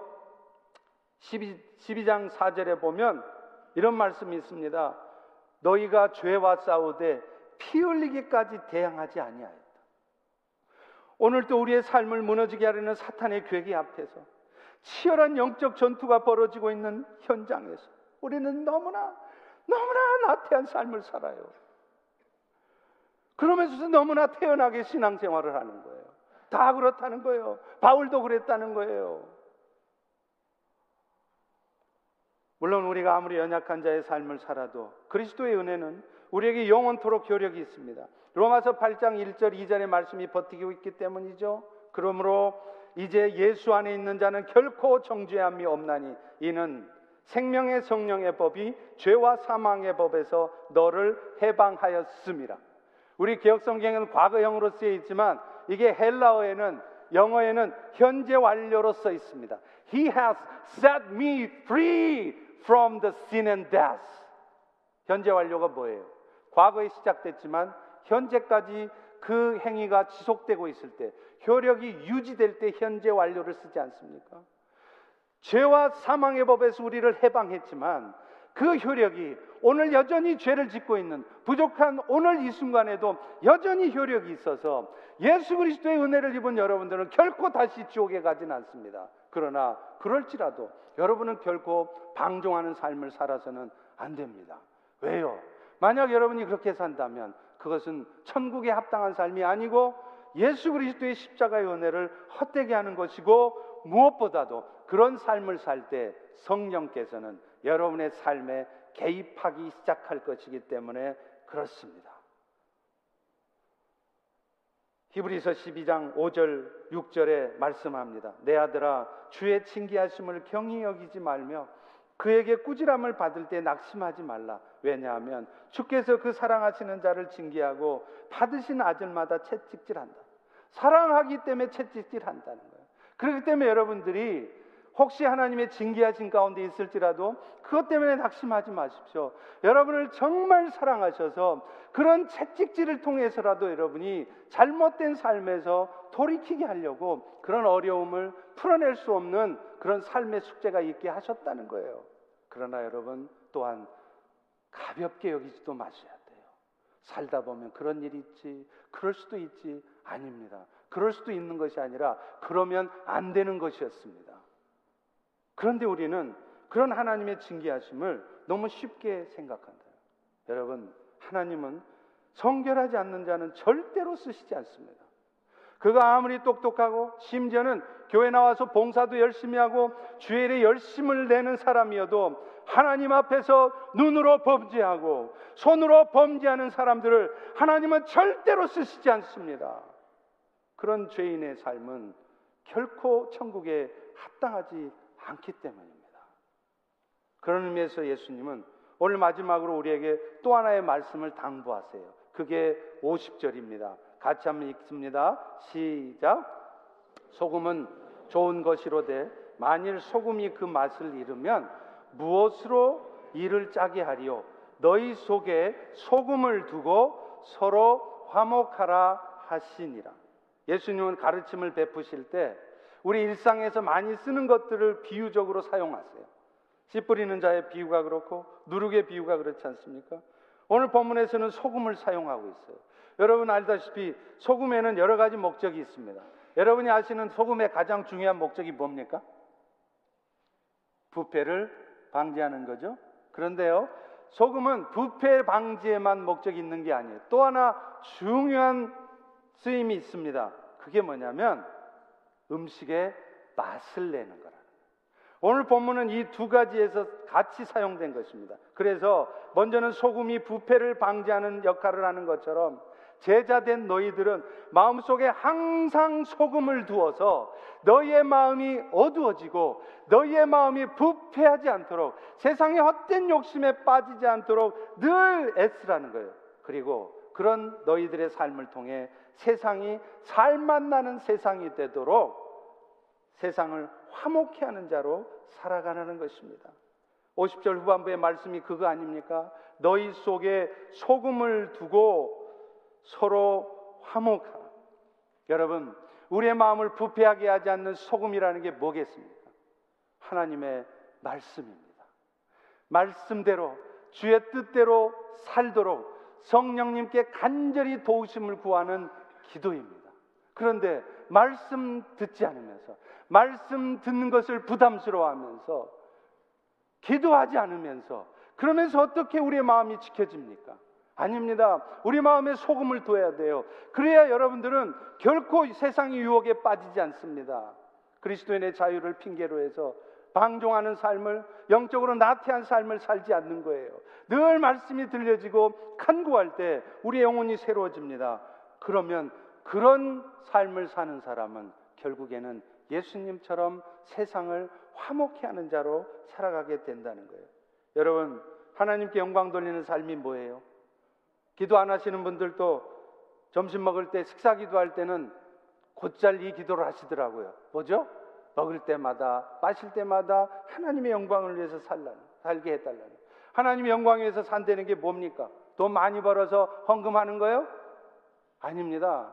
12장 4절에 보면 이런 말씀이 있습니다. 너희가 죄와 싸우되 피 흘리기까지 대항하지 아니하였다. 오늘도 우리의 삶을 무너지게 하려는 사탄의 괴기 앞에서, 치열한 영적 전투가 벌어지고 있는 현장에서 우리는 너무나 나태한 삶을 살아요. 그러면서도 너무나 태연하게 신앙생활을 하는 거예요. 다 그렇다는 거예요. 바울도 그랬다는 거예요. 물론 우리가 아무리 연약한 자의 삶을 살아도 그리스도의 은혜는 우리에게 영원토록 효력이 있습니다. 로마서 8장 1절 2절의 말씀이 버티고 있기 때문이죠. 그러므로 이제 예수 안에 있는 자는 결코 정죄함이 없나니 이는 생명의 성령의 법이 죄와 사망의 법에서 너를 해방하였음이라. 우리 개혁성경에는 과거형으로 쓰여 있지만 이게 헬라어에는, 영어에는 현재 완료로 써 있습니다. He has set me free from the sin and death. 현재 완료가 뭐예요? 과거에 시작됐지만 현재까지 그 행위가 지속되고 있을 때, 효력이 유지될 때 현재 완료를 쓰지 않습니까? 죄와 사망의 법에서 우리를 해방했지만 그 효력이 오늘 여전히 죄를 짓고 있는 부족한 오늘 이 순간에도 여전히 효력이 있어서 예수 그리스도의 은혜를 입은 여러분들은 결코 다시 지옥에 가진 않습니다. 그러나 그럴지라도 여러분은 결코 방종하는 삶을 살아서는 안 됩니다. 왜요? 만약 여러분이 그렇게 산다면 그것은 천국에 합당한 삶이 아니고 예수 그리스도의 십자가의 은혜를 헛되게 하는 것이고, 무엇보다도 그런 삶을 살 때 성령께서는 여러분의 삶에 개입하기 시작할 것이기 때문에 그렇습니다. 히브리서 12장 5절 6절에 말씀합니다. 내 아들아 주의 친기하심을 경히 여기지 말며 그에게 꾸지람을 받을 때 낙심하지 말라. 왜냐하면 주께서 그 사랑하시는 자를 징계하고 받으신 아들마다 채찍질한다. 사랑하기 때문에 채찍질한다는 거예요. 그렇기 때문에 여러분들이 혹시 하나님의 징계하신 가운데 있을지라도 그것 때문에 낙심하지 마십시오. 여러분을 정말 사랑하셔서 그런 채찍질을 통해서라도 여러분이 잘못된 삶에서 돌이키게 하려고 그런 어려움을 풀어낼 수 없는 그런 삶의 숙제가 있게 하셨다는 거예요. 그러나 여러분 또한 가볍게 여기지도 마셔야 돼요. 살다 보면 그런 일이 있지, 그럴 수도 있지. 아닙니다. 그럴 수도 있는 것이 아니라 그러면 안 되는 것이었습니다. 그런데 우리는 그런 하나님의 징계하심을 너무 쉽게 생각한다. 여러분, 하나님은 성결하지 않는 자는 절대로 쓰시지 않습니다. 그가 아무리 똑똑하고 심지어는 교회 나와서 봉사도 열심히 하고 주일에 열심을 내는 사람이어도 하나님 앞에서 눈으로 범죄하고 손으로 범죄하는 사람들을 하나님은 절대로 쓰시지 않습니다. 그런 죄인의 삶은 결코 천국에 합당하지 않기 때문입니다. 그런 의미에서 예수님은 오늘 마지막으로 우리에게 또 하나의 말씀을 당부하세요. 그게 50절입니다. 같이 한번 읽습니다. 시작. 소금은 좋은 것이로되 만일 소금이 그 맛을 잃으면 무엇으로 이를 짜게 하리요? 너희 속에 소금을 두고 서로 화목하라 하시니라. 예수님은 가르침을 베푸실 때 우리 일상에서 많이 쓰는 것들을 비유적으로 사용하세요. 씨 뿌리는 자의 비유가 그렇고 누룩의 비유가 그렇지 않습니까? 오늘 본문에서는 소금을 사용하고 있어요. 여러분 알다시피 소금에는 여러 가지 목적이 있습니다. 여러분이 아시는 소금의 가장 중요한 목적이 뭡니까? 부패를 방지하는 거죠. 그런데요, 소금은 부패 방지에만 목적이 있는 게 아니에요. 또 하나 중요한 쓰임이 있습니다. 그게 뭐냐면 음식의 맛을 내는 거라는 거예요. 오늘 본문은 이 두 가지에서 같이 사용된 것입니다. 그래서 먼저는 소금이 부패를 방지하는 역할을 하는 것처럼 제자된 너희들은 마음속에 항상 소금을 두어서 너희의 마음이 어두워지고 너희의 마음이 부패하지 않도록 세상의 헛된 욕심에 빠지지 않도록 늘 애쓰라는 거예요. 그리고 그런 너희들의 삶을 통해 세상이 살맛 나는 세상이 되도록 세상을 화목케 하는 자로 살아가는 것입니다. 50절 후반부의 말씀이 그거 아닙니까? 너희 속에 소금을 두고 서로 화목하라. 여러분, 우리의 마음을 부패하게 하지 않는 소금이라는 게 뭐겠습니까? 하나님의 말씀입니다. 말씀대로 주의 뜻대로 살도록 성령님께 간절히 도우심을 구하는 기도입니다. 그런데 말씀 듣지 않으면서, 말씀 듣는 것을 부담스러워하면서, 기도하지 않으면서, 그러면서 어떻게 우리의 마음이 지켜집니까? 아닙니다. 우리 마음에 소금을 둬야 돼요. 그래야 여러분들은 결코 세상의 유혹에 빠지지 않습니다. 그리스도인의 자유를 핑계로 해서 방종하는 삶을, 영적으로 나태한 삶을 살지 않는 거예요. 늘 말씀이 들려지고 간구할 때 우리의 영혼이 새로워집니다. 그러면 그런 삶을 사는 사람은 결국에는 예수님처럼 세상을 화목케 하는 자로 살아가게 된다는 거예요. 여러분, 하나님께 영광 돌리는 삶이 뭐예요? 기도 안 하시는 분들도 점심 먹을 때, 식사 기도할 때는 곧잘 이 기도를 하시더라고요. 뭐죠? 먹을 때마다, 마실 때마다 하나님의 영광을 위해서 살게 해달라는. 하나님의 영광을 위해서 산다는 게 뭡니까? 돈 많이 벌어서 헌금하는 거예요? 아닙니다.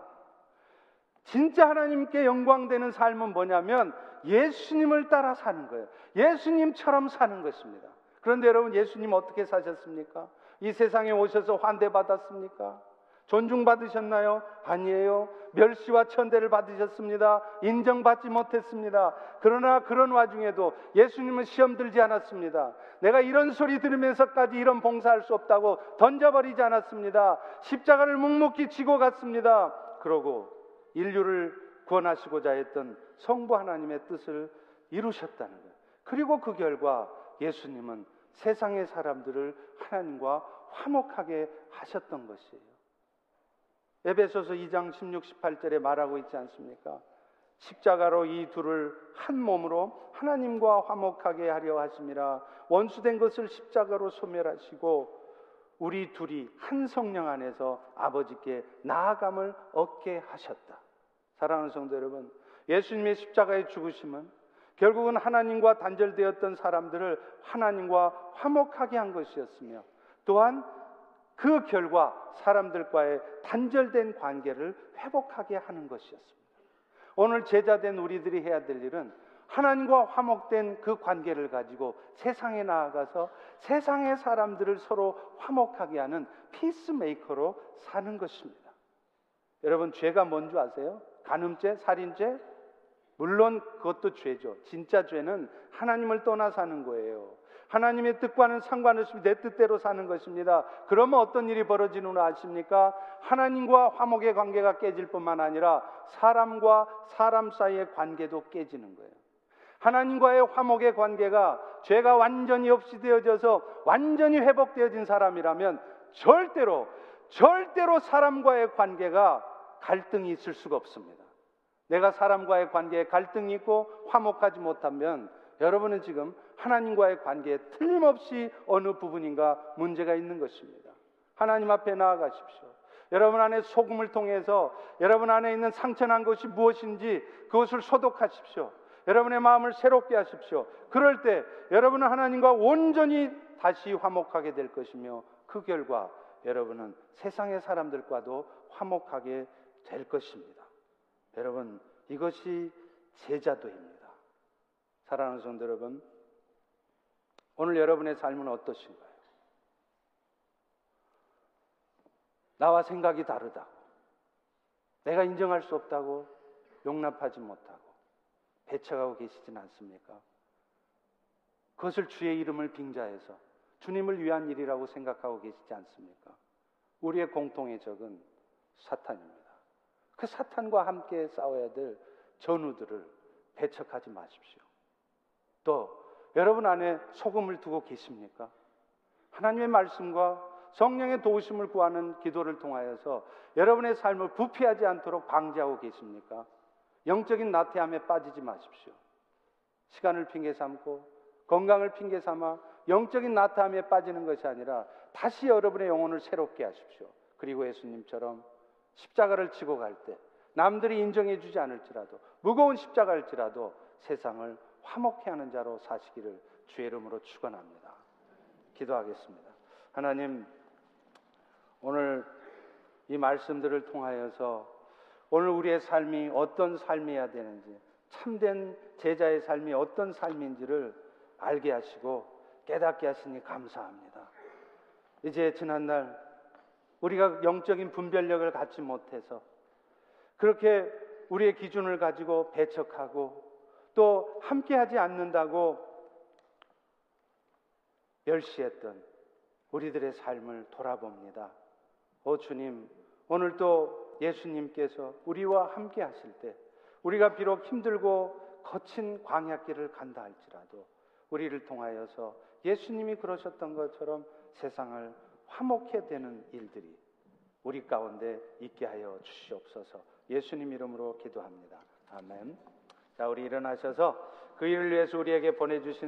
진짜 하나님께 영광되는 삶은 뭐냐면 예수님을 따라 사는 거예요. 예수님처럼 사는 것입니다. 그런데 여러분, 예수님 어떻게 사셨습니까? 이 세상에 오셔서 환대받았습니까? 존중받으셨나요? 아니에요. 멸시와 천대를 받으셨습니다. 인정받지 못했습니다. 그러나 그런 와중에도 예수님은 시험 들지 않았습니다. 내가 이런 소리 들으면서까지 이런 봉사할 수 없다고 던져버리지 않았습니다. 십자가를 묵묵히 지고 갔습니다. 그러고 인류를 구원하시고자 했던 성부 하나님의 뜻을 이루셨다는 거예요. 그리고 그 결과 예수님은 세상의 사람들을 하나님과 화목하게 하셨던 것이에요. 에베소서 2장 16, 18절에 말하고 있지 않습니까? 십자가로 이 둘을 한 몸으로 하나님과 화목하게 하려 하심이라. 원수된 것을 십자가로 소멸하시고 우리 둘이 한 성령 안에서 아버지께 나아감을 얻게 하셨다. 사랑하는 성도 여러분, 예수님의 십자가의 죽으심은 결국은 하나님과 단절되었던 사람들을 하나님과 화목하게 한 것이었으며, 또한 그 결과 사람들과의 단절된 관계를 회복하게 하는 것이었습니다. 오늘 제자된 우리들이 해야 될 일은 하나님과 화목된 그 관계를 가지고 세상에 나아가서 세상의 사람들을 서로 화목하게 하는 피스메이커로 사는 것입니다. 여러분, 죄가 뭔 줄 아세요? 간음죄, 살인죄, 물론 그것도 죄죠. 진짜 죄는 하나님을 떠나 사는 거예요. 하나님의 뜻과는 상관없이 내 뜻대로 사는 것입니다. 그러면 어떤 일이 벌어지는 줄 아십니까? 하나님과 화목의 관계가 깨질 뿐만 아니라 사람과 사람 사이의 관계도 깨지는 거예요. 하나님과의 화목의 관계가 죄가 완전히 없이 되어져서 완전히 회복되어진 사람이라면 절대로 사람과의 관계가 갈등이 있을 수가 없습니다. 내가 사람과의 관계에 갈등이 있고 화목하지 못하면 여러분은 지금 하나님과의 관계에 틀림없이 어느 부분인가 문제가 있는 것입니다. 하나님 앞에 나아가십시오. 여러분 안에 소금을 통해서 여러분 안에 있는 상처난 것이 무엇인지 그것을 소독하십시오. 여러분의 마음을 새롭게 하십시오. 그럴 때 여러분은 하나님과 온전히 다시 화목하게 될 것이며, 그 결과 여러분은 세상의 사람들과도 화목하게 될 것입니다. 여러분, 이것이 제자도입니다. 사랑하는 성도 여러분, 오늘 여러분의 삶은 어떠신가요? 나와 생각이 다르다고, 내가 인정할 수 없다고, 용납하지 못하고 배척하고 계시진 않습니까? 그것을 주의 이름을 빙자해서 주님을 위한 일이라고 생각하고 계시지 않습니까? 우리의 공통의 적은 사탄입니다. 그 사탄과 함께 싸워야 될 전우들을 배척하지 마십시오. 또 여러분 안에 소금을 두고 계십니까? 하나님의 말씀과 성령의 도우심을 구하는 기도를 통하여서 여러분의 삶을 부패하지 않도록 방지하고 계십니까? 영적인 나태함에 빠지지 마십시오. 시간을 핑계 삼고 건강을 핑계 삼아 영적인 나태함에 빠지는 것이 아니라 다시 여러분의 영혼을 새롭게 하십시오. 그리고 예수님처럼 십자가를 치고 갈 때 남들이 인정해 주지 않을지라도, 무거운 십자가일지라도 세상을 화목케 하는 자로 사시기를 주의 이름으로 축원합니다. 기도하겠습니다. 하나님, 오늘 이 말씀들을 통하여서 오늘 우리의 삶이 어떤 삶이어야 되는지, 참된 제자의 삶이 어떤 삶인지를 알게 하시고 깨닫게 하시니 감사합니다. 이제 지난날 우리가 영적인 분별력을 갖지 못해서 그렇게 우리의 기준을 가지고 배척하고 또 함께하지 않는다고 멸시했던 우리들의 삶을 돌아봅니다. 주님, 오늘도 예수님께서 우리와 함께 하실 때 우리가 비록 힘들고 거친 광야길을 간다 할지라도 우리를 통하여서 예수님이 그러셨던 것처럼 세상을 화목해 되는 일들이 우리 가운데 있게 하여 주시옵소서. 예수님 이름으로 기도합니다. 아멘. 자, 우리 일어나셔서 그 일을 위해서 우리에게 보내주신